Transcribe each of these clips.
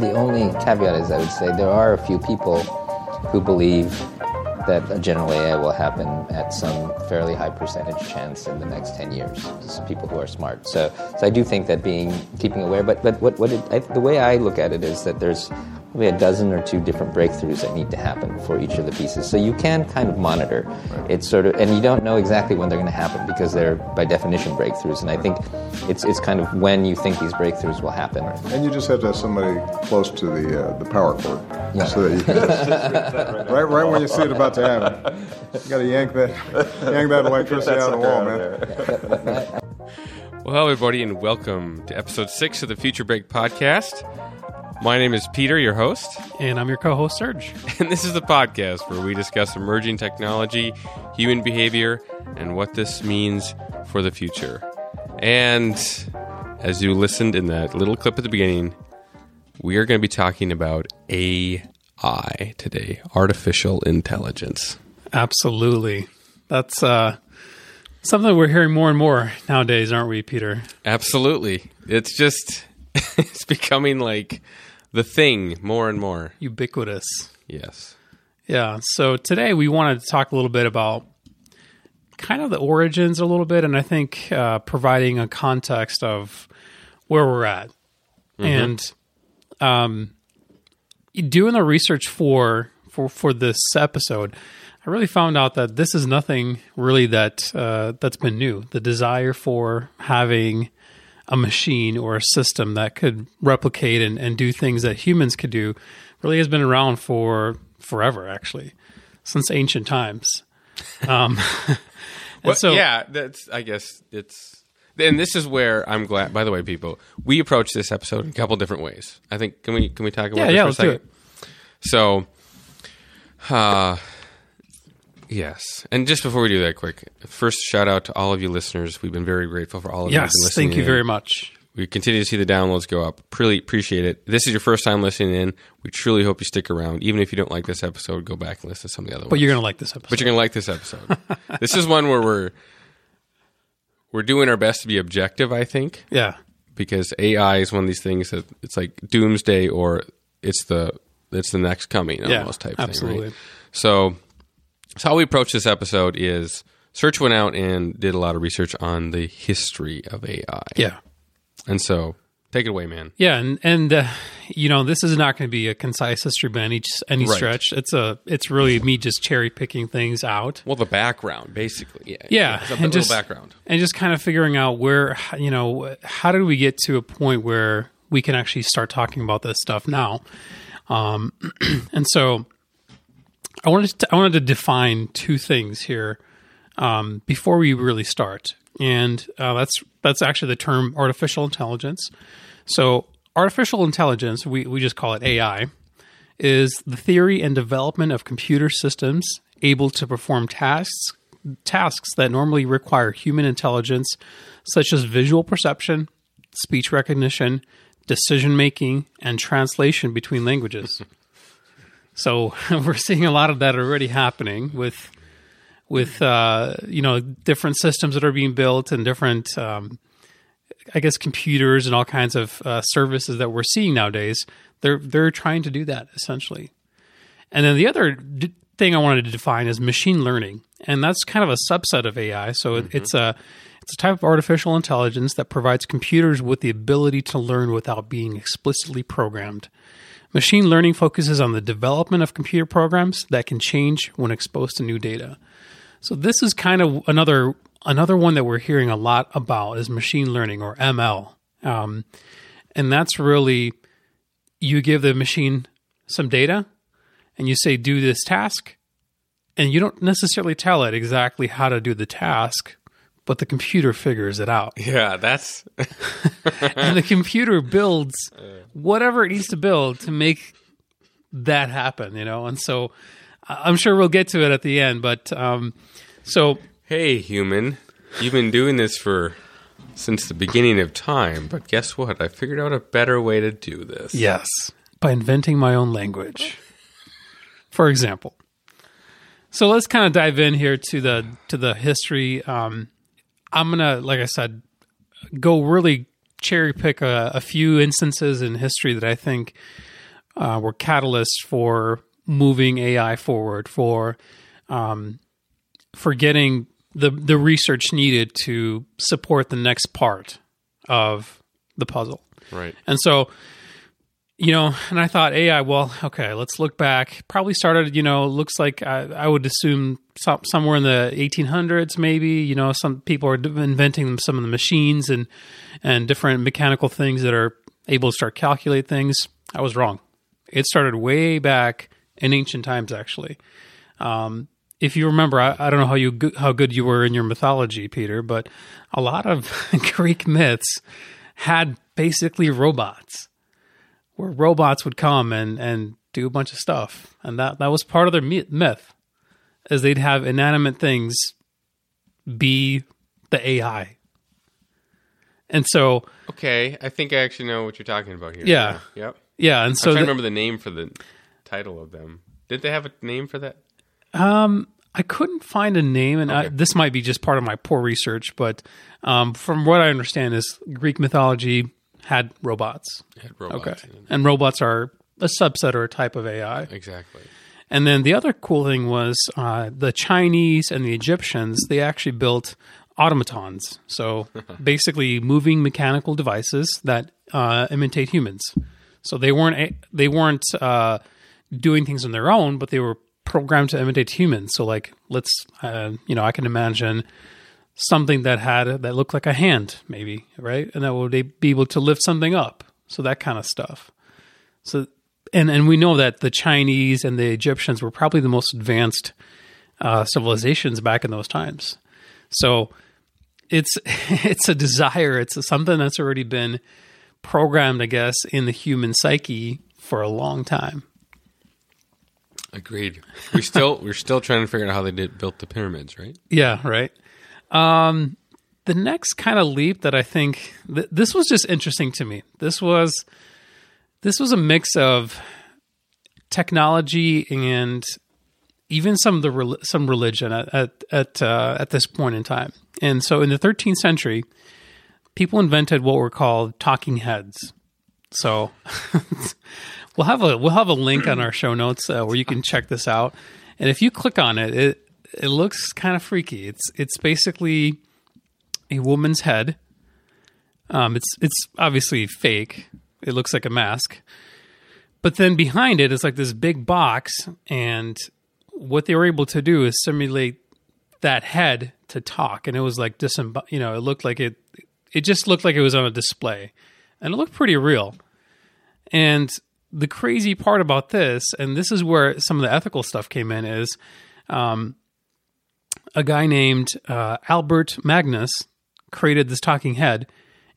The only caveat is, I would say, there are a few people who believe that a general AI will happen at some fairly high percentage chance in the next 10 years. It's people who are smart. So I do think that keeping aware, but the way I look at it is that there's probably a dozen or two different breakthroughs that need to happen for each of the pieces. So you can kind of monitor. Right. It's sort of, and you don't know exactly when they're going to happen because they're by definition breakthroughs. And I think it's kind of when you think these breakthroughs will happen. Right. And you just have to have somebody close to the power cord. Yeah. So that you can, right when you see it about to happen, you got to yank that electricity out of the wall, man. Well, hello everybody, and welcome to episode 6 of the Future Break Podcast. My name is Peter, your host. And I'm your co-host, Serge. And this is the podcast where we discuss emerging technology, human behavior, and what this means for the future. And as you listened in that little clip at the beginning, we are going to be talking about AI today, artificial intelligence. Absolutely. That's something we're hearing more and more nowadays, aren't we, Peter? Absolutely. It's just, it's becoming like the thing more and more. Ubiquitous. Yes. Yeah. So today we wanted to talk a little bit about kind of the origins a little bit, and I think providing a context of where we're at. Mm-hmm. And doing the research for this episode, I really found out that this is nothing really that's been new. The desire for having a machine or a system that could replicate and do things that humans could do really has been around for forever, actually, since ancient times. And this is where I'm glad. By the way, people, we approach this episode in a couple different ways. I think can we talk about this for a second? Do it. So, yes. And just before we do that, quick, first shout out to all of you listeners. We've been very grateful for all of you who've been listening. Yes, thank you very much. We continue to see the downloads go up. Really appreciate it. If this is your first time listening in, we truly hope you stick around. Even if you don't like this episode, go back and listen to some of the other ones. But you're going to like this episode. This is one where we're doing our best to be objective, I think. Yeah. Because AI is one of these things that it's like doomsday, or it's the next coming almost type thing. Right? So how we approach this episode is Serge went out and did a lot of research on the history of AI. Yeah. And so take it away, man. Yeah, and this is not going to be a concise history by any stretch. It's really me just cherry picking things out. Well, the background, basically. Yeah, it's a little background, and just kind of figuring out where how did we get to a point where we can actually start talking about this stuff now, and so I wanted to define two things here before we really start. And that's actually the term artificial intelligence. So artificial intelligence, we just call it AI, is the theory and development of computer systems able to perform tasks that normally require human intelligence, such as visual perception, speech recognition, decision-making, and translation between languages. So we're seeing a lot of that already happening with different systems that are being built and different, computers and all kinds of services that we're seeing nowadays. They're trying to do that, essentially. And then the other thing I wanted to define is machine learning, and that's kind of a subset of AI. So it's a type of artificial intelligence that provides computers with the ability to learn without being explicitly programmed. Machine learning focuses on the development of computer programs that can change when exposed to new data. So this is kind of another one that we're hearing a lot about is machine learning, or ML. And that's really, you give the machine some data and you say, do this task. And you don't necessarily tell it exactly how to do the task, but the computer figures it out. Yeah, that's... And the computer builds whatever it needs to build to make that happen, And so... I'm sure we'll get to it at the end, but hey, human, you've been doing this since the beginning of time, but guess what? I figured out a better way to do this. Yes, by inventing my own language, for example. So let's kind of dive in here to the history. I'm going to, like I said, go really cherry pick a few instances in history that I think were catalysts for moving AI forward, for getting the research needed to support the next part of the puzzle. Right. And so, you know, and I thought AI, well, okay, let's look back. Probably started, you know, looks like I would assume somewhere in the 1800s, maybe, you know, some people are inventing some of the machines and different mechanical things that are able to start calculate things. I was wrong. It started way back in ancient times, actually. If you remember, I don't know how good you were in your mythology, Peter, but a lot of Greek myths had basically robots, where robots would come and do a bunch of stuff. And that was part of their myth, is they'd have inanimate things be the AI. And so... Okay, I think I actually know what you're talking about here. Yeah. Yeah. Yep. Yeah, and so... I'm trying to remember the name for the title of them. Did they have a name for that? I couldn't find a name, and okay. This might be just part of my poor research, but from what I understand is Greek mythology had robots. Okay. And robots are a subset or a type of AI. Exactly. And then the other cool thing was the Chinese and the Egyptians, they actually built automatons. So basically moving mechanical devices that imitate humans. So they weren't doing things on their own, but they were programmed to imitate humans. So like, let's, I can imagine something that looked like a hand, maybe, right? And that would be able to lift something up. So that kind of stuff. So, and we know that the Chinese and the Egyptians were probably the most advanced civilizations back in those times. So it's a desire. It's something that's already been programmed, I guess, in the human psyche for a long time. Agreed. We're still trying to figure out how they built the pyramids, right? Yeah, right. The next kind of leap that I think this was just interesting to me. This was a mix of technology and even some religion at this point in time. And so, in the 13th century, people invented what were called talking heads. So. We'll have a link on our show notes where you can check this out, and if you click on it, it looks kind of freaky. It's basically a woman's head. It's obviously fake. It looks like a mask, but then behind it is like this big box, and what they were able to do is simulate that head to talk, and it was like it looked like it. It just looked like it was on a display, and it looked pretty real, and. The crazy part about this, and this is where some of the ethical stuff came in, is a guy named Albert Magnus created this talking head,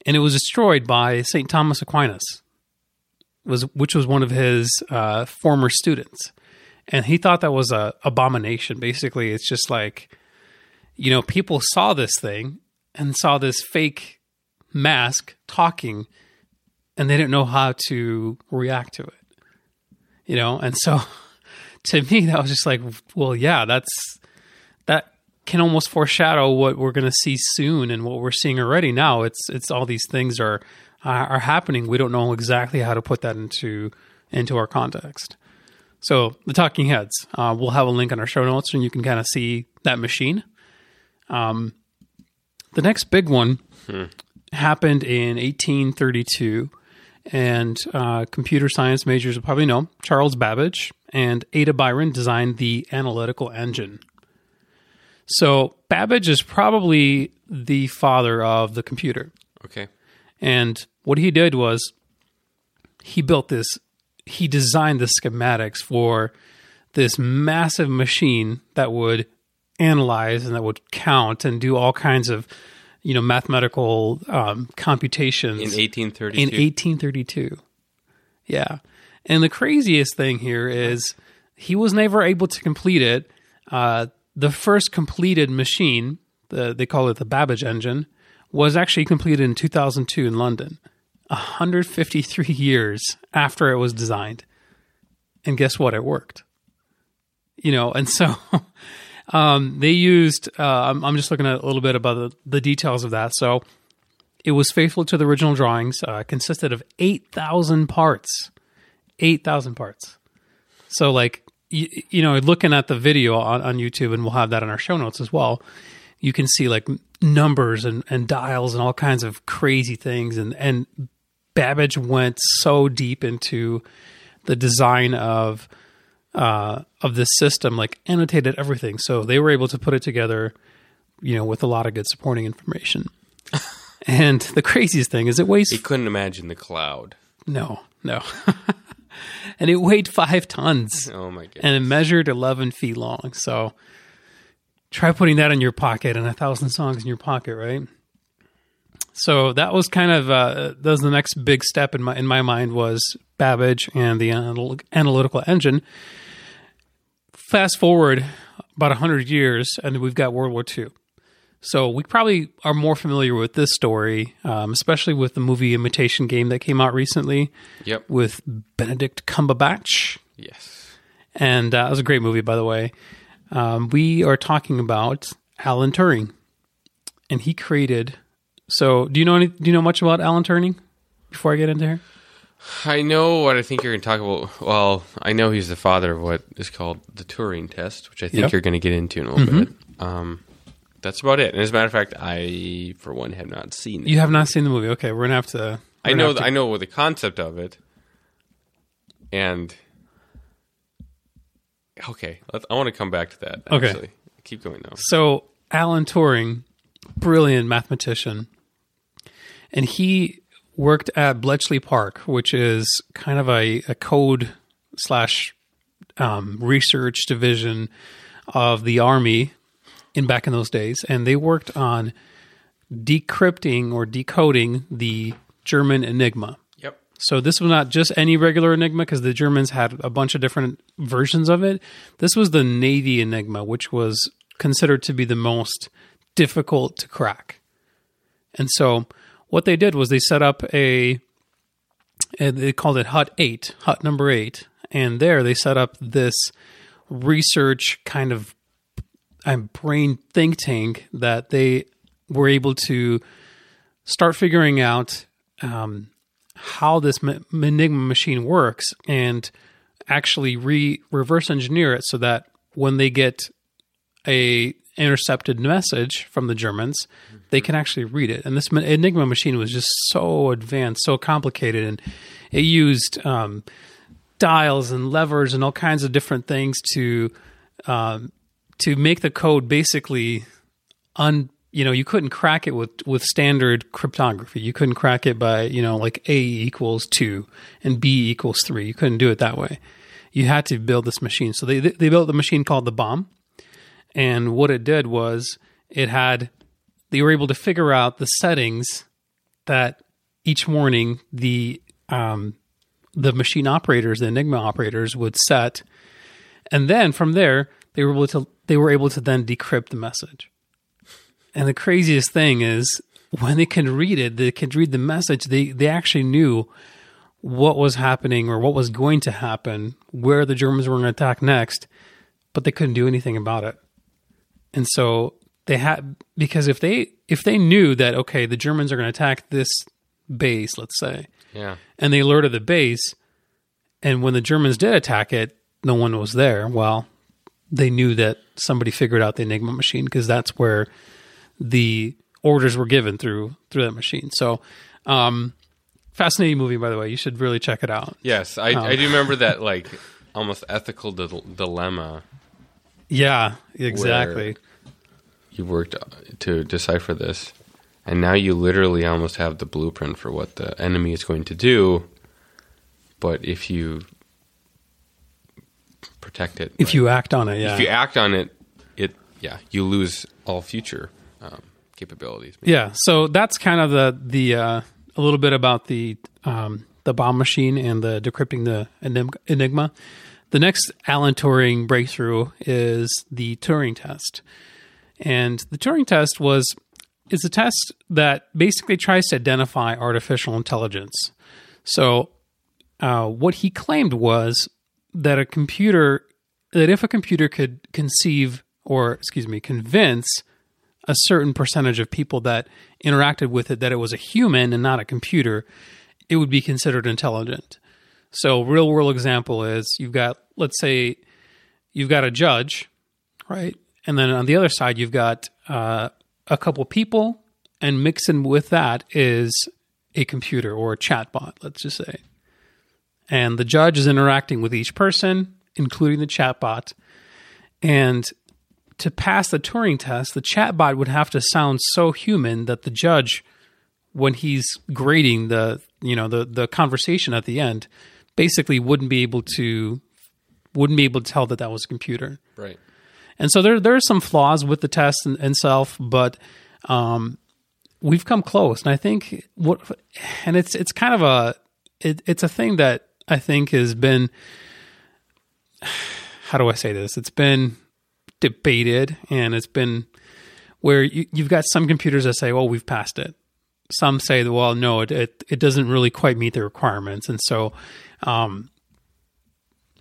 and it was destroyed by St. Thomas Aquinas, which was one of his former students. And he thought that was an abomination. Basically, it's just like, you know, people saw this thing and saw this fake mask talking, and they didn't know how to react to it, you know? And so to me, that was just like, well, yeah, that can almost foreshadow what we're going to see soon and what we're seeing already now. It's all these things are happening. We don't know exactly how to put that into our context. So the talking heads, we'll have a link on our show notes and you can kind of see that machine. The next big one happened in 1832. And computer science majors will probably know, Charles Babbage and Ada Byron designed the analytical engine. So Babbage is probably the father of the computer. Okay. And what he did was he designed the schematics for this massive machine that would analyze and that would count and do all kinds of mathematical computations. In 1832. Yeah. And the craziest thing here is he was never able to complete it. The first completed machine, they call it the Babbage engine, was actually completed in 2002 in London, 153 years after it was designed. And guess what? It worked. You know, and so... They used, I'm just looking at a little bit about the details of that. So it was faithful to the original drawings, consisted of 8,000 parts. 8,000 parts. So like, you know, looking at the video on YouTube, and we'll have that in our show notes as well, you can see like numbers and dials and all kinds of crazy things. And Babbage went so deep into the design of this system, like annotated everything. So they were able to put it together, you know, with a lot of good supporting information. And the craziest thing is it weighs... You couldn't imagine the cloud. No. And it weighed 5 tons. Oh, my goodness. And it measured 11 feet long. So try putting that in your pocket and 1,000 songs in your pocket, right? So that was kind of... that was the next big step in my mind, was Babbage and the analytical engine. Fast forward about 100 years, and we've got World War II. So we probably are more familiar with this story, especially with the movie Imitation Game that came out recently. Yep. With Benedict Cumberbatch. Yes. And it was a great movie, by the way. We are talking about Alan Turing. And he created... So do you know much about Alan Turing before I get into here? I know what I think you're going to talk about. Well, I know he's the father of what is called the Turing test, which I think Yep. You're going to get into in a little bit. That's about it. And as a matter of fact, I, for one, have not seen it. You have not seen the movie. Okay, we're going to have to... I know the concept of it. And... Okay, I want to come back to that, actually. Okay. Keep going now. So, Alan Turing, brilliant mathematician. And he worked at Bletchley Park, which is kind of a code / research division of the Army... back in those days, and they worked on decrypting or decoding the German Enigma. Yep. So this was not just any regular Enigma, because the Germans had a bunch of different versions of it. This was the Navy Enigma, which was considered to be the most difficult to crack. And so what they did was they set up they called it Hut number 8, and there they set up this research kind of brain think tank that they were able to start figuring out how this Enigma machine works, and actually reverse engineer it so that when they get a intercepted message from the Germans, they can actually read it. And this Enigma machine was just so advanced, so complicated, and it used dials and levers and all kinds of different things to make the code basically, you couldn't crack it with standard cryptography. You couldn't crack it by, like A=2 and B=3. You couldn't do it that way. You had to build this machine. So they built the machine called the Bombe. And what it did was they were able to figure out the settings that each morning the machine operators, the Enigma operators, would set. And then from there, they were able to then decrypt the message. And the craziest thing is, when they can read it, they could read the message, they actually knew what was happening or what was going to happen, where the Germans were going to attack next, but they couldn't do anything about it. And so they had, because if they knew that, okay, the Germans are going to attack this base, let's say, yeah, and they alerted the base, and when the Germans did attack it, no one was there, well... They knew that somebody figured out the Enigma machine, because that's where the orders were given through that machine. So, fascinating movie, by the way. You should really check it out. Yes, I do remember that, like, almost ethical dilemma. Yeah, exactly. You worked to decipher this, and now you literally almost have the blueprint for what the enemy is going to do, but if you... protect it. If you act on it, yeah. If you act on it, you lose all future capabilities. Maybe. Yeah, so that's kind of the a little bit about the Bombe machine and the decrypting the Enigma. The next Alan Turing breakthrough is the Turing test, and the Turing test is a test that basically tries to identify artificial intelligence. So what he claimed was that if a computer could conceive or excuse me, convince a certain percentage of people that interacted with it that it was a human and not a computer, it would be considered intelligent. So real world example is you've got, let's say you've got a judge, right? And then on the other side, you've got a couple people, and mixed in with that is a computer or a chatbot, let's just say. And the judge is interacting with each person, including the chatbot. And to pass the Turing test, the chatbot would have to sound so human that the judge, when he's grading the conversation at the end, basically wouldn't be able to tell that was a computer. Right. And so there are some flaws with the test itself, but we've come close. And I think it's a thing that I think has been, how do I say this? It's been debated, and it's been where you've got some computers that say, well, we've passed it. Some say, well, no, it doesn't really quite meet the requirements. And so,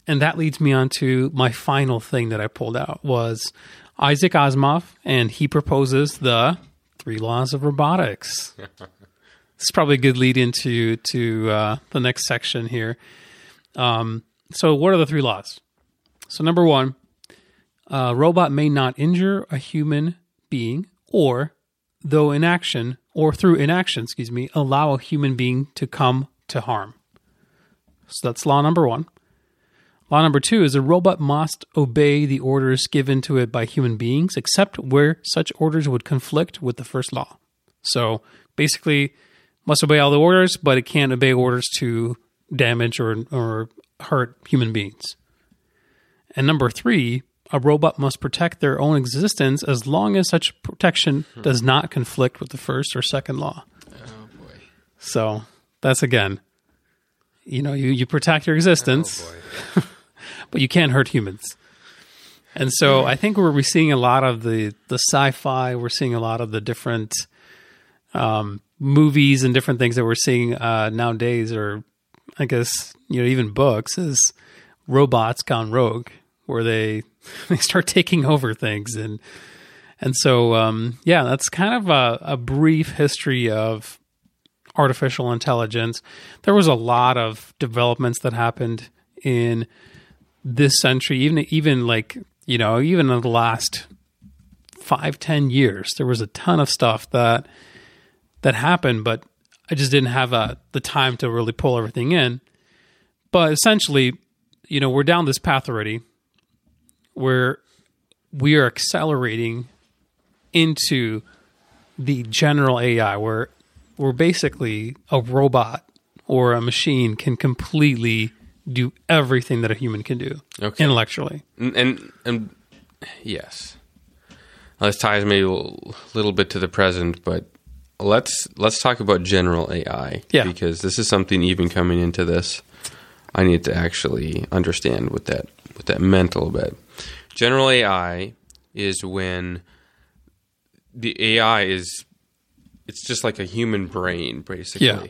and that leads me on to my final thing that I pulled out was Isaac Asimov, and he proposes the 3 laws of robotics. It's probably a good lead into the next section here. So what are the 3 laws? So number 1, a robot may not injure a human being or through inaction, allow a human being to come to harm. So that's law number 1. Law number 2 is a robot must obey the orders given to it by human beings, except where such orders would conflict with the first law. So basically, must obey all the orders, but it can't obey orders to damage or hurt human beings. And number 3, a robot must protect their own existence as long as such protection does not conflict with the first or second law. Oh, boy. So that's, again, you protect your existence. Oh, boy. But you can't hurt humans. And so I think we're seeing a lot of the sci-fi. We're seeing a lot of the different movies and different things that we're seeing nowadays, or I guess even books, is robots gone rogue, where they start taking over things. And so, that's kind of a brief history of artificial intelligence. There was a lot of developments that happened in this century, even in the last 5-10 years, there was a ton of stuff that happened, but I just didn't have the time to really pull everything in. But essentially, we're down this path already where we are accelerating into the general AI, where we're basically a robot or a machine can completely do everything that a human can do intellectually. And yes, this ties maybe a little bit to the present, but let's talk about general AI, because this is something even coming into this, I need to actually understand what that meant a little bit. General AI is when the AI is, it's just like a human brain, basically. Yeah.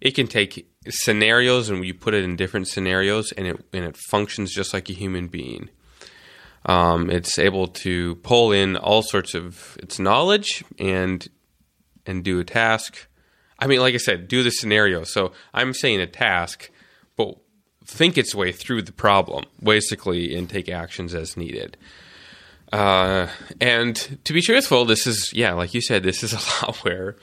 It can take scenarios and you put it in different scenarios, and it functions just like a human being. It's able to pull in all sorts of its knowledge and do a task. I mean, like I said, do the scenario. So I'm saying a task, but think its way through the problem, basically, and take actions as needed. And to be truthful, this is, like you said, this is a lot where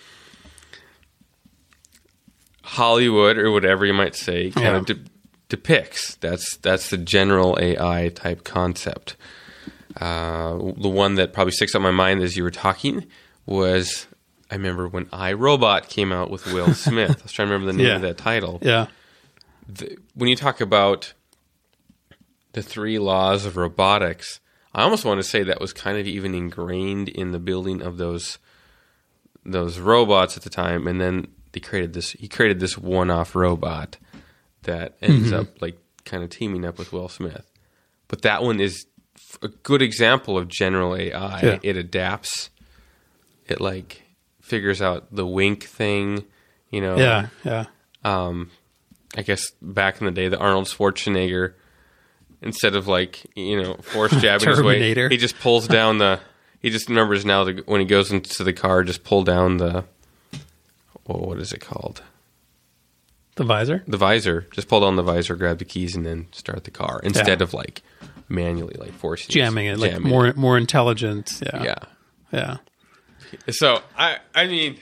Hollywood, or whatever you might say, kind of depicts. That's the general AI type concept. The one that probably sticks out my mind as you were talking was, I remember when I, Robot came out with Will Smith. I was trying to remember the name of that title. Yeah. When you talk about the 3 laws of robotics, I almost want to say that was kind of even ingrained in the building of those robots at the time, and then he created this one-off robot that ends up like kind of teaming up with Will Smith. But that one is a good example of general AI. Yeah. It adapts. It like figures out the wink thing, I guess back in the day, the Arnold Schwarzenegger Instead of like, you know, force jabbing his way, he just pulls down the. He just remembers now to, when he goes into the car, just pull down the. Oh, what is it called? The visor? The visor. Just pull down the visor, grab the keys, and then start the car. Instead of, like, manually, like, forcing it. Jamming it. Like, more intelligent. Yeah. So, I mean...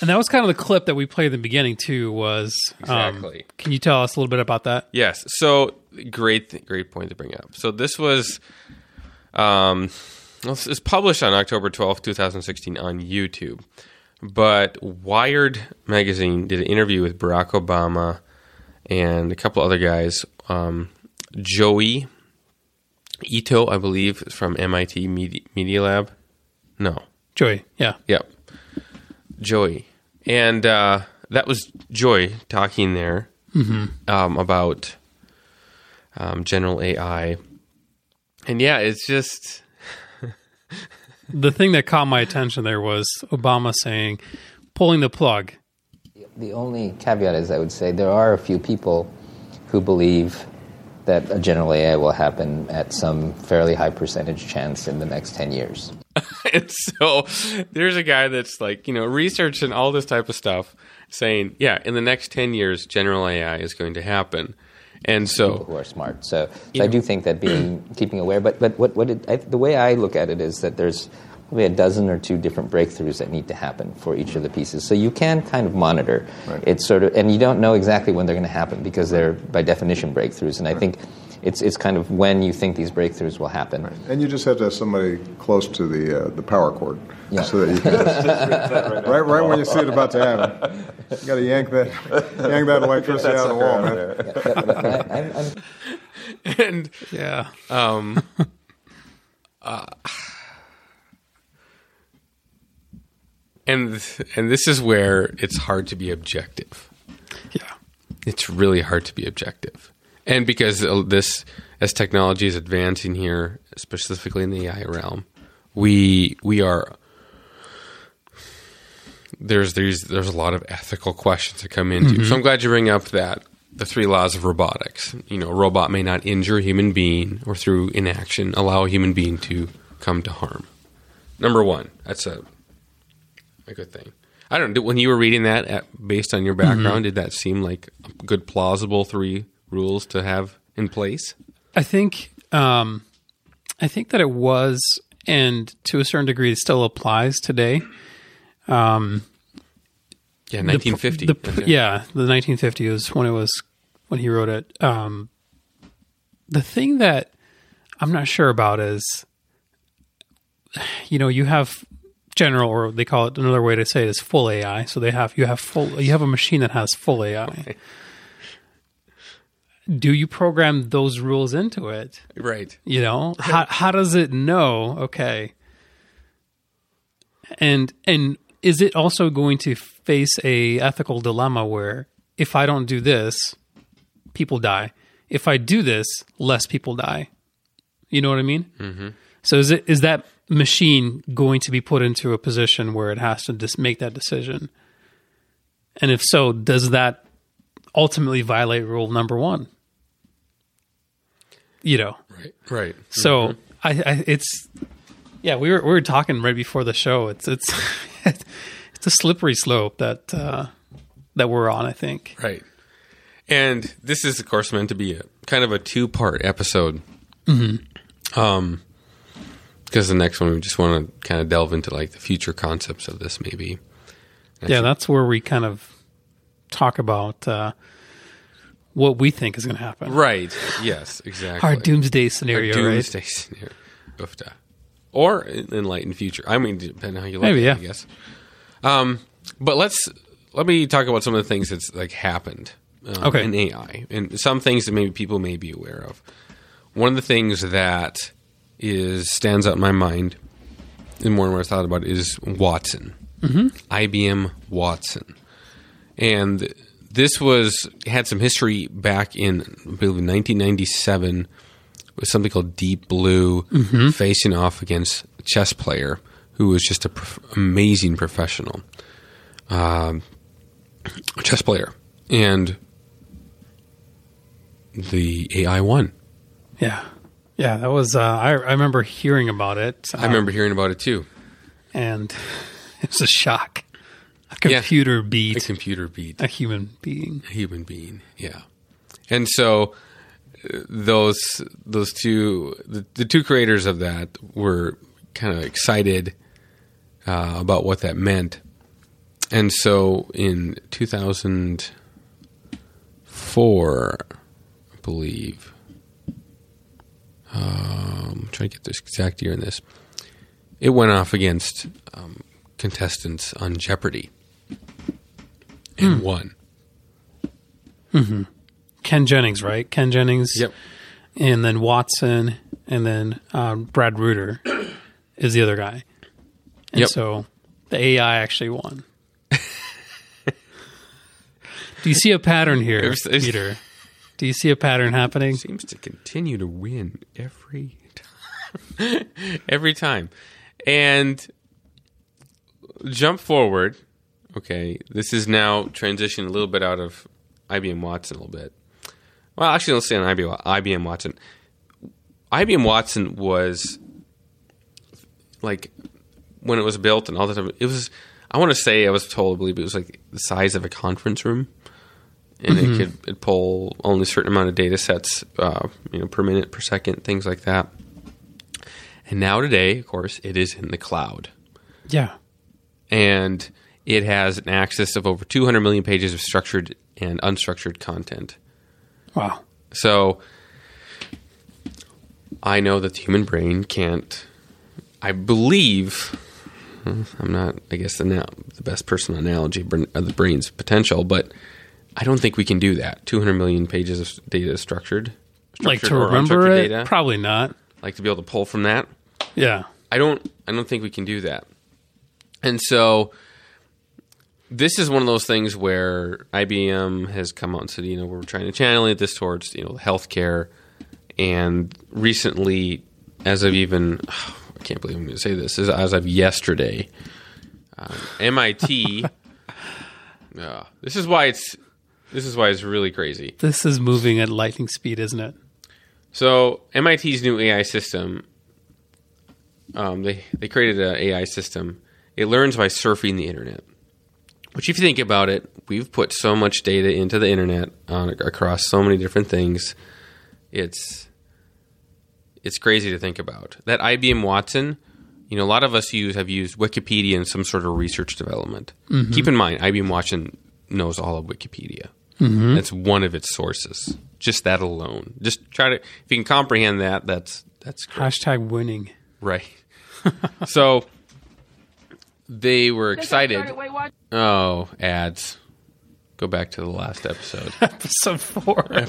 And that was kind of the clip that we played in the beginning, too, was... Exactly. Can you tell us a little bit about that? Yes. So, great point to bring up. So, this was... It was published on October 12th, 2016 on YouTube. But Wired magazine did an interview with Barack Obama and a couple other guys. Joy Ito, I believe, from MIT Media Lab. No. Joy, yeah. Yep. Joy. And that was Joy talking there about general AI. And yeah, it's just... The thing that caught my attention there was Obama saying, pulling the plug. The only caveat is I would say there are a few people who believe that a general AI will happen at some fairly high percentage chance in the next 10 years. And so there's a guy that's like, you know, researching all this type of stuff saying, yeah, in the next 10 years, general AI is going to happen. And so people who are smart. So I do think that keeping aware. But the way I look at it is that there's probably a dozen or two different breakthroughs that need to happen for each of the pieces. So you can kind of monitor. Right. It's sort of, and you don't know exactly when they're going to happen because they're by definition breakthroughs. And I think it's kind of when you think these breakthroughs will happen. Right. And you just have to have somebody close to the power cord, so that you can right when you see it about to happen. You got to yank that electricity out of the wall, man. Yeah. And yeah, and this is where it's hard to be objective. Yeah, it's really hard to be objective. And because this, as technology is advancing here, specifically in the AI realm, we are there's a lot of ethical questions that come into. Mm-hmm. So I'm glad you bring up that the 3 laws of robotics. You know, a robot may not injure a human being or through inaction allow a human being to come to harm. Number 1, that's a good thing. I don't know, when you were reading that based on your background, did that seem like a good plausible 3 rules to have in place? I think that it was, and to a certain degree, it still applies today. 1950. The 1950 was when he wrote it. The thing that I'm not sure about is, you know, you have general, or they call it another way to say it is full AI. So you have a machine that has full AI. Okay. Do you program those rules into it? Right. You know, how does it know? Okay. And is it also going to face a ethical dilemma where if I don't do this, people die. If I do this, less people die. You know what I mean? Mm-hmm. So is that machine going to be put into a position where it has to just make that decision? And if so, does that ultimately violate rule number 1? You know, right. So we were talking right before the show. It's a slippery slope that we're on, I think. Right, and this is of course meant to be a kind of a 2-part episode, because the next one we just want to kind of delve into like the future concepts of this, maybe. That's where we kind of talk about what we think is going to happen. Right. Yes, exactly. Our doomsday scenario, right? Oofta. Or enlightened future. I mean, depending on how you look at it, I guess. But let me talk about some of the things that's like happened in AI and some things that maybe people may be aware of. One of the things that stands out in my mind, and more than what I thought about it, is Watson. Mm-hmm. IBM Watson. And this had some history back in, I believe, 1997 with something called Deep Blue facing off against a chess player who was just an amazing professional chess player. And the AI won. Yeah. Yeah, that was, I remember hearing about it. I remember hearing about it too. And it was a shock. A computer beat. A computer beat. A human being. A human being, yeah. And so those two, the two creators of that were kind of excited about what that meant. And so in 2004, I believe, I'm trying to get this exact year in this, it went off against contestants on Jeopardy and won. Mm-hmm. Ken Jennings, right? Ken Jennings. Yep. And then Watson, and then Brad Rutter is the other guy. And so the AI actually won. Do you see a pattern here, Peter? Do you see a pattern happening? Seems to continue to win every time. Every time. And jump forward. Okay, this is now transitioning a little bit out of IBM Watson a little bit. Well, actually, let's say on IBM Watson. IBM Watson was, like, when it was built and all that stuff, it was, I want to say, I was told, I believe it was like the size of a conference room. And it could pull only a certain amount of data sets per minute, per second, things like that. And now today, of course, it is in the cloud. Yeah. And it has an access of over 200 million pages of structured and unstructured content. Wow. So I know that the human brain can't, I believe, I'm not, I guess, the best personal analogy of the brain's potential, but I don't think we can do that. 200 million pages of data structured like to remember it? Data. Probably not. Like to be able to pull from that? Yeah. I don't think we can do that. And so this is one of those things where IBM has come out and said, we're trying to channel this towards, healthcare. And recently, I can't believe I'm going to say this, as of yesterday, MIT. This is why it's really crazy. This is moving at lightning speed, isn't it? So MIT's new AI system, they created an AI system. It learns by surfing the internet, which if you think about it, we've put so much data into the internet across so many different things. It's crazy to think about. That IBM Watson, a lot of us have used Wikipedia in some sort of research development. Mm-hmm. Keep in mind, IBM Watson knows all of Wikipedia. Mm-hmm. That's one of its sources. Just that alone. Just try to, if you can comprehend that, that's great. Hashtag winning. Right. So they were excited. Oh, ads. Go back to the last episode. Episode 4.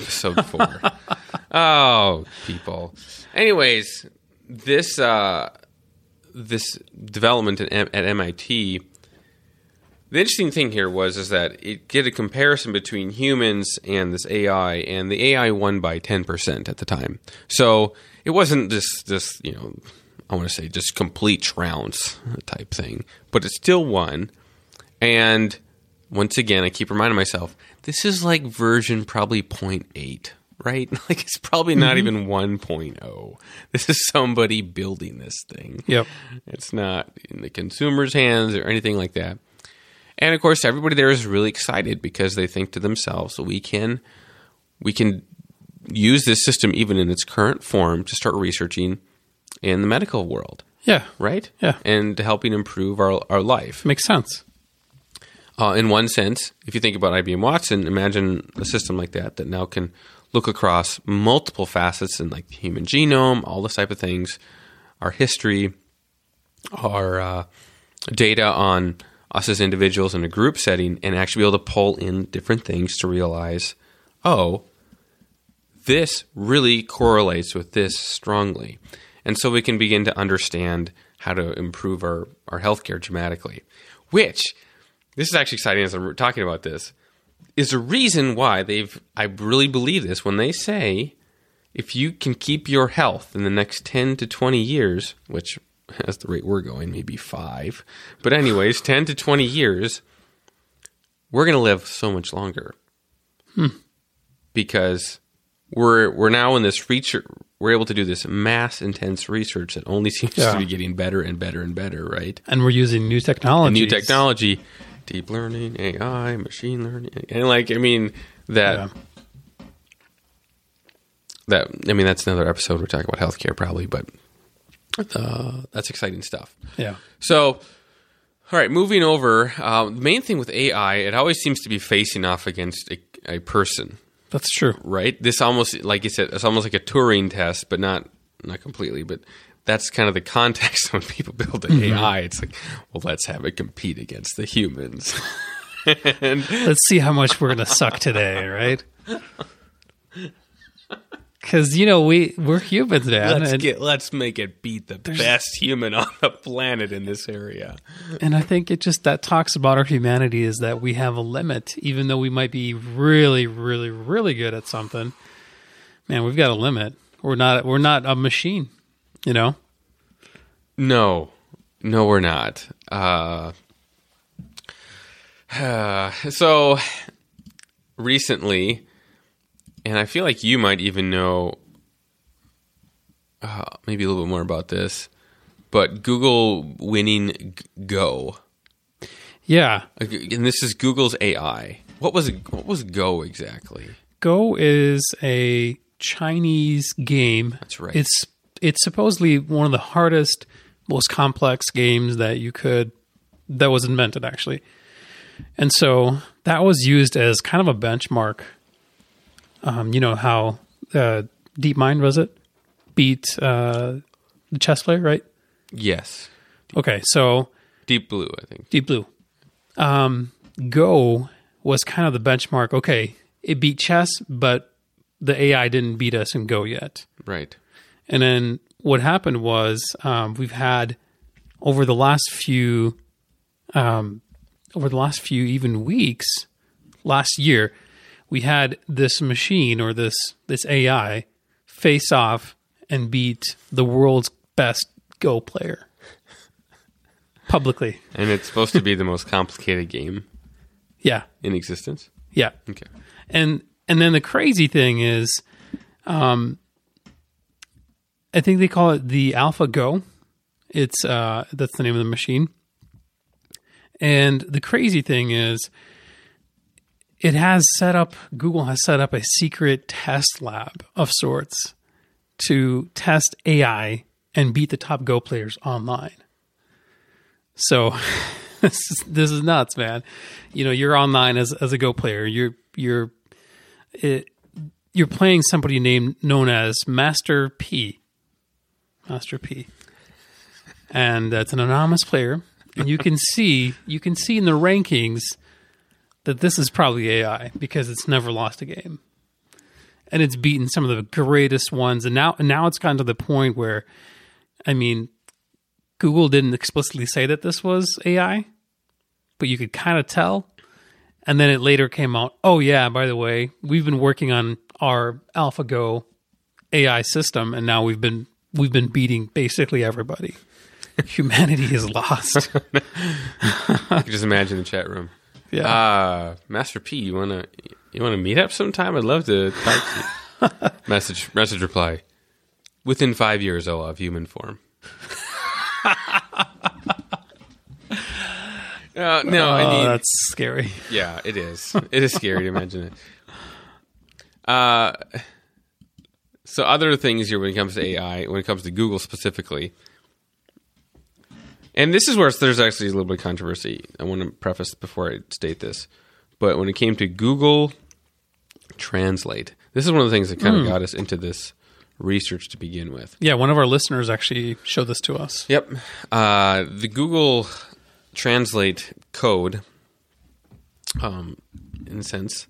Oh, people. Anyways, this development at MIT, the interesting thing here is that it did a comparison between humans and this AI, and the AI won by 10% at the time. So it wasn't this I want to say just complete trounce type thing, but it still won. And once again, I keep reminding myself, this is like version probably 0.8, right? Like it's probably not even 1.0. This is somebody building this thing. Yep. It's not in the consumer's hands or anything like that. And of course, everybody there is really excited because they think to themselves, we can use this system even in its current form to start researching in the medical world. Yeah. Right? Yeah. And helping improve our life. Makes sense. In one sense, if you think about IBM Watson, imagine a system like that now can look across multiple facets in like the human genome, all this type of things, our history, our data on us as individuals in a group setting, and actually be able to pull in different things to realize, this really correlates with this strongly. And so we can begin to understand how to improve our healthcare dramatically, which, this is actually exciting as I'm talking about this, is the reason why I really believe this, when they say, if you can keep your health in the next 10 to 20 years, which as the rate we're going, maybe 5, but anyways, 10 to 20 years, we're going to live so much longer because we're now in this feature. We're able to do this mass intense research that only seems to be getting better and better and better, right? And we're using new technology. New technology, deep learning, AI, machine learning, and that's another episode. We're talking about healthcare probably, but that's exciting stuff. Yeah. So, all right, moving over. The main thing with AI, it always seems to be facing off against a person. That's true. Right? This almost, like you said, it's almost like a Turing test, but not completely. But that's kind of the context when people build an AI. It's like, well, let's have it compete against the humans. And let's see how much we're going to suck today, right? Because, we're humans now. Let's make it beat the best human on the planet in this area. And I think that talks about our humanity is that we have a limit, even though we might be really, really, really good at something. Man, we've got a limit. We're not a machine, No, we're not. So recently... And I feel like you might even know maybe a little bit more about this, but Google winning Go. Yeah. And this is Google's AI. What was Go exactly? Go is a Chinese game. That's right. It's supposedly one of the hardest, most complex games that was invented actually. And so that was used as kind of a benchmark. How DeepMind, was it? Beat the chess player, right? Yes. Okay, so... Deep Blue, I think. Deep Blue. Go was kind of the benchmark. Okay, it beat chess, but the AI didn't beat us in Go yet. Right. And then what happened was we've had, over the last few... even weeks, last year... We had this machine or this AI face off and beat the world's best Go player publicly. And it's supposed to be the most complicated game in existence? Yeah. Okay. And then the crazy thing is, I think they call it the AlphaGo. It's that's the name of the machine. And the crazy thing is... Google has set up a secret test lab of sorts to test AI and beat the top Go players online. So this is nuts, man. You're online as a Go player. You're playing somebody known as Master P. Master P. And that's an anonymous player. And you can see in the rankings that this is probably AI because it's never lost a game. And it's beaten some of the greatest ones. And now it's gotten to the point where, Google didn't explicitly say that this was AI, but you could kind of tell. And then it later came out, oh yeah, by the way, we've been working on our AlphaGo AI system, and now we've been beating basically everybody. Humanity is lost. I can just imagine the chat room. Yeah, Master P, you wanna meet up sometime? I'd love to talk to you. Message reply. Within 5 years, I'll have human form. That's scary. Yeah, it is. It is scary to imagine it. So other things here when it comes to AI, when it comes to Google specifically. And this is where there's actually a little bit of controversy. I want to preface before I state this. But when it came to Google Translate, this is one of the things that kind of got us into this research to begin with. Yeah, one of our listeners actually showed this to us. Yep. The Google Translate code, in a sense,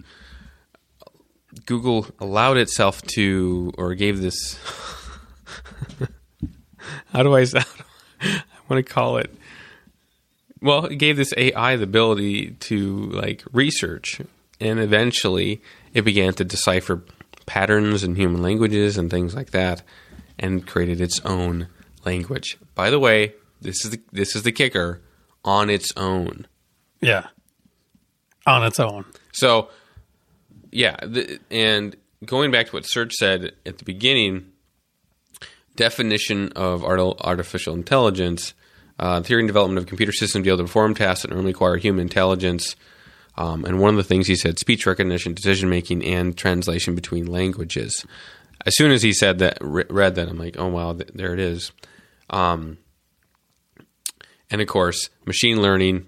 Google allowed itself to, or gave this... want to call it, well, it gave this AI the ability to research, and eventually it began to decipher patterns in human languages and things like that, and created its own language. By the way, this is the kicker, on its own. Yeah, on its own. So, yeah, and going back to what Serge said at the beginning, definition of artificial intelligence, theory and development of computer systems to be able to perform tasks that normally require human intelligence. And one of the things he said, speech recognition, decision-making, and translation between languages. As soon as he said that, read that, I'm like, oh, wow, there it is. And, of course, machine learning,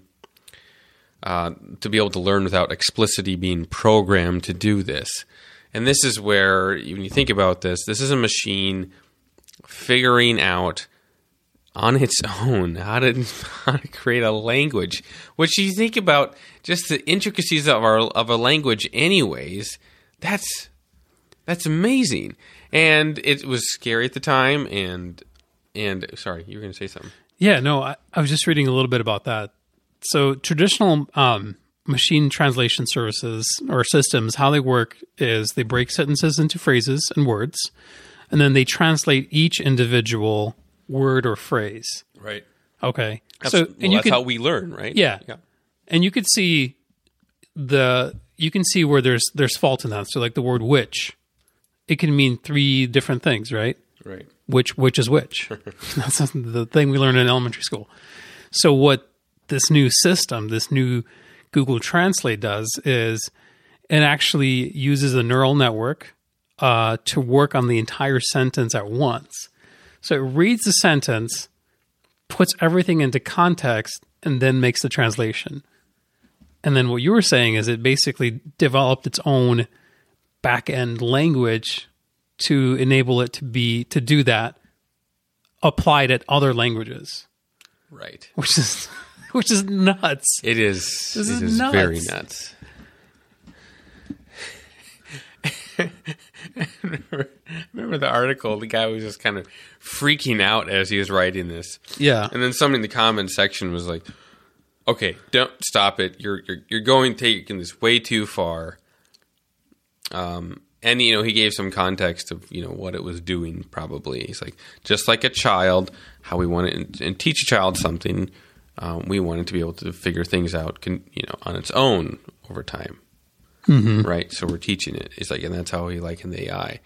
to be able to learn without explicitly being programmed to do this. And this is where, when you think about this is a machine figuring out on its own how to create a language, which you think about just the intricacies of a language anyways, that's amazing. And it was scary at the time. And sorry, you were going to say something. Yeah, no, I was just reading a little bit about that. So traditional machine translation services or systems, how they work is they break sentences into phrases and words, and then they translate each individual word or phrase. Right. Okay. That's how we learn, right? Yeah. And you could see where there's fault in that. So like the word which, it can mean three different things, right? Right. Which is which. That's the thing we learned in elementary school. So what this new system, this new Google Translate does is it actually uses a neural network to work on the entire sentence at once. So it reads the sentence, puts everything into context, and then makes the translation. And then what you were saying is it basically developed its own back-end language to enable it to do that, applied at other languages. Right. Which is nuts. It is. This is nuts. Very nuts. I remember the article, the guy was just kind of freaking out as he was writing this. Yeah. And then somebody in the comments section was like, okay, don't stop it. You're taking this way too far. And, you know, he gave some context of, you know, what it was doing probably. He's like, just like a child, how we want to and teach a child something, we want it to be able to figure things out, on its own over time. Mm-hmm. Right? So we're teaching it. It's like, and that's how we liken the AI,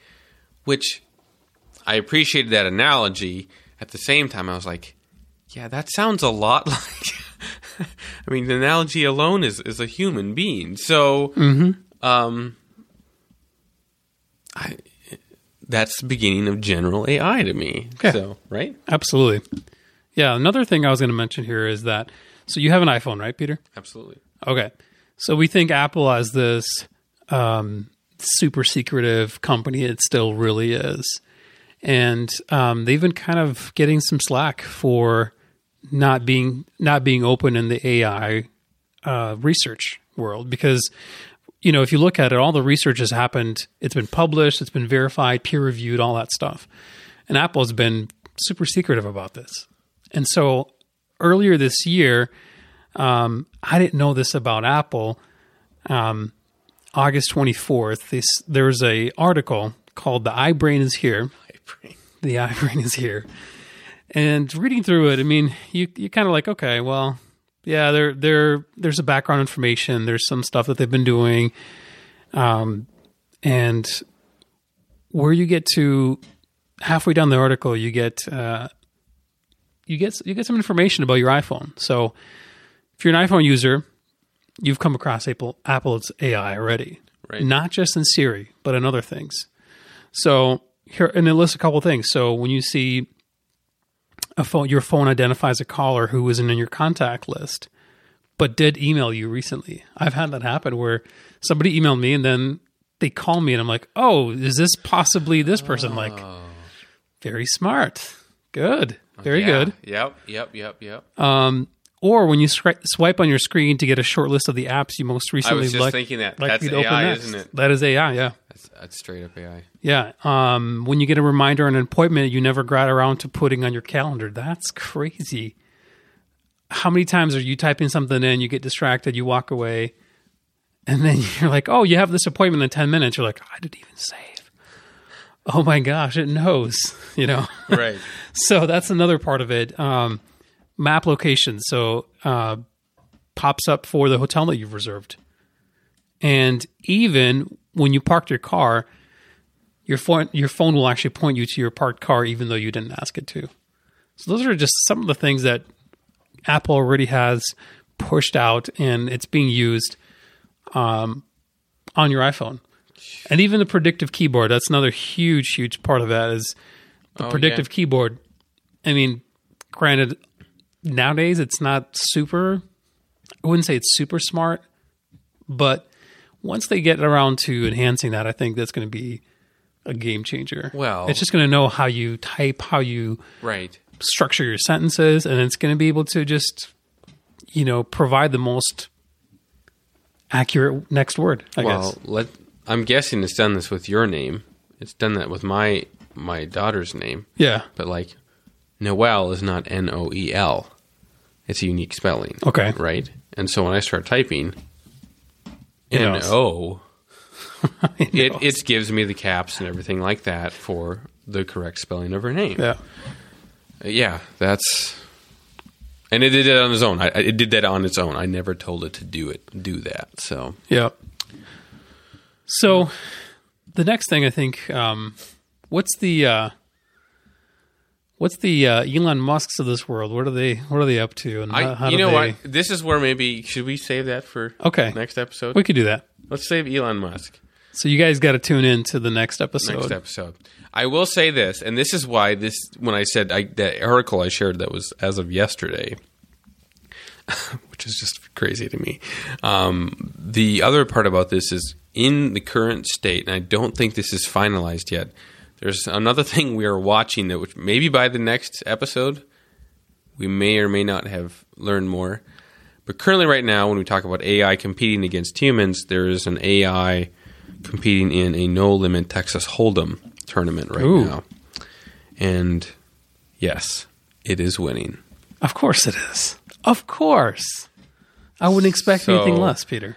which I appreciated that analogy. At the same time, I was like, yeah, that sounds a lot like, I mean, the analogy alone is a human being. So, mm-hmm. That's the beginning of general AI to me. Yeah. So, right? Absolutely. Yeah. Another thing I was going to mention here is that, so you have an iPhone, right, Peter? Absolutely. Okay. So we think Apple as this super secretive company. It still really is. And they've been kind of getting some slack for not being open in the AI research world. Because, you know, if you look at it, all the research has happened. It's been published. It's been verified, peer-reviewed, all that stuff. And Apple's been super secretive about this. And so earlier this year... I didn't know this about Apple. August 24th, there's an article called "The iBrain is Here." The iBrain is here. And reading through it, I mean, you kind of like, okay, well, yeah, there's a background information. There's some stuff that they've been doing, and where you get to halfway down the article, you get some information about your iPhone. So. If you're an iPhone user, you've come across Apple's AI already, right. Not just in Siri, but in other things. So here, and it lists a couple of things. So when you see a phone, your phone identifies a caller who isn't in your contact list, but did email you recently. I've had that happen where somebody emailed me and then they call me and I'm like, oh, is this possibly this person? Oh. Like, very smart. Good. Very good. Yep. Or when you swipe on your screen to get a short list of the apps you most recently thinking that. That's AI, isn't it? That is AI, yeah. That's straight up AI. Yeah. When you get a reminder on an appointment you never got around to putting on your calendar. That's crazy. How many times are you typing something in, you get distracted, you walk away, and then you're like, oh, you have this appointment in 10 minutes. You're like, I didn't even save. Oh, my gosh, it knows, you know? Right. So that's another part of it. Map location, so pops up for the hotel that you've reserved. And even when you parked your car, your phone will actually point you to your parked car even though you didn't ask it to. So those are just some of the things that Apple already has pushed out, and it's being used on your iPhone. And even the predictive keyboard, that's another huge, huge part of that is the predictive keyboard. I mean, granted, nowadays it's not super, I wouldn't say it's super smart, but once they get around to enhancing that, I think that's going to be a game changer. Well, it's just going to know how you type, how you structure your sentences, and it's going to be able to just, you know, provide the most accurate next word, I guess. I'm guessing it's done this with your name. It's done that with my daughter's name. Yeah. But like Noel is not Noel. It's a unique spelling. Okay. Right? And so when I start typing N-O, it gives me the caps and everything like that for the correct spelling of her name. Yeah. Yeah, that's... And it did it on its own. It did that on its own. I never told it to do that. So... Yeah. So, the next thing I think, what's the Elon Musks of this world? What are they up to? And how do they... what? This is where maybe should we save that for next episode? We could do that. Let's save Elon Musk. So you guys got to tune in to the next episode. I will say this, and this is why that article I shared that was as of yesterday, which is just crazy to me. The other part about this is. In the current state, and I don't think this is finalized yet, there's another thing we are watching that which maybe by the next episode, we may or may not have learned more. But currently right now, when we talk about AI competing against humans, there is an AI competing in a no-limit Texas Hold'em tournament now. And yes, it is winning. Of course it is. Of course. I wouldn't expect anything less, Peter.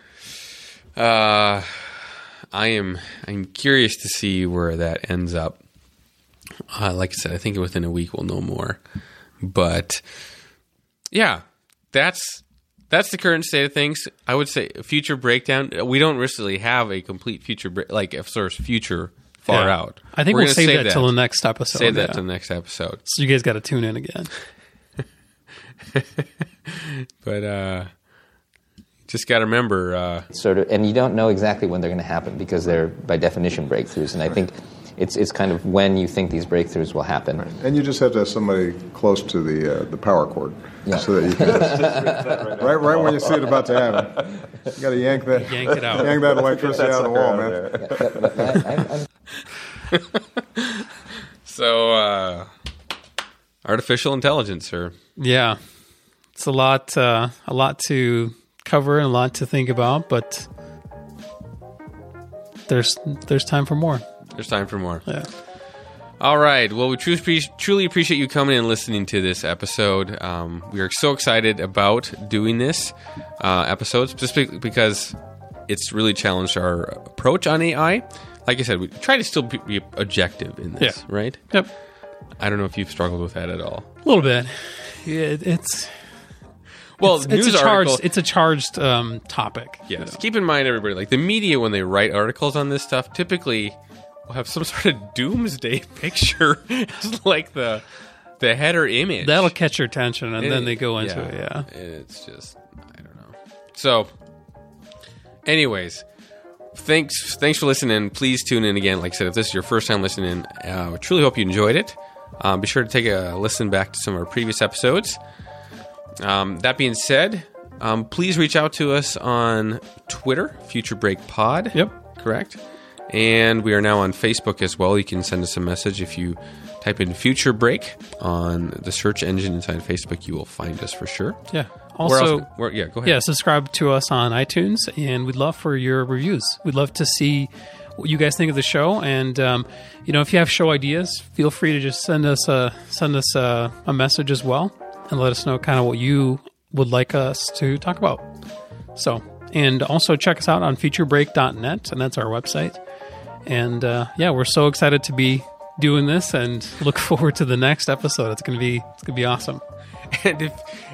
I'm curious to see where that ends up. Like I said, I think within a week we'll know more. But yeah, that's the current state of things. I would say future breakdown. We don't really have a complete future, far out. I think we'll save that till the next episode. Save that till the next episode. So you guys got to tune in again. But just got to remember. And you don't know exactly when they're going to happen because they're, by definition, breakthroughs. And I think it's kind of when you think these breakthroughs will happen. Right. And you just have to have somebody close to the power cord. Yeah. So that you can right when you see it about to happen. You got to yank it out. Yank that electricity out of the wall, man. Yeah. So, artificial intelligence, sir. Yeah. It's a lot to... cover and a lot to think about, but there's time for more. There's time for more. Yeah. All right. Well, we truly appreciate you coming and listening to this episode. We are so excited about doing this episode, specifically because it's really challenged our approach on AI. Like I said, we try to still be objective in this, right? Yep. I don't know if you've struggled with that at all. A little bit. Yeah, it's... Well, it's a charged topic. Yes. You know? Keep in mind, everybody, like the media, when they write articles on this stuff, typically will have some sort of doomsday picture as like the header image. That'll catch your attention, and then they go into it. It's just, I don't know. So, anyways, thanks for listening. Please tune in again. Like I said, if this is your first time listening, I truly hope you enjoyed it. Be sure to take a listen back to some of our previous episodes. That being said, please reach out to us on Twitter, Future Break Pod. Yep. Correct. And we are now on Facebook as well. You can send us a message. If you type in Future Break on the search engine inside Facebook, you will find us for sure. Yeah. Also, go ahead. Yeah, subscribe to us on iTunes, and we'd love for your reviews. We'd love to see what you guys think of the show. And, if you have show ideas, feel free to just send us a message as well. And let us know kind of what you would like us to talk about. So, and also check us out on futurebreak.net, and that's our website. And we're so excited to be doing this, and look forward to the next episode. It's gonna be awesome. And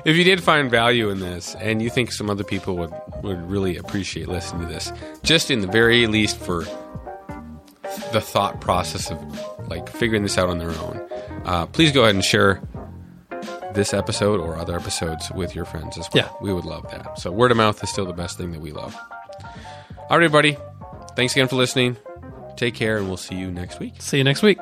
if you did find value in this, and you think some other people would really appreciate listening to this, just in the very least for the thought process of like figuring this out on their own, please go ahead and share this episode or other episodes with your friends as well. Yeah. We would love that. So word of mouth is still the best thing that we love. All right, everybody. Thanks again for listening. Take care, and we'll see you next week. See you next week.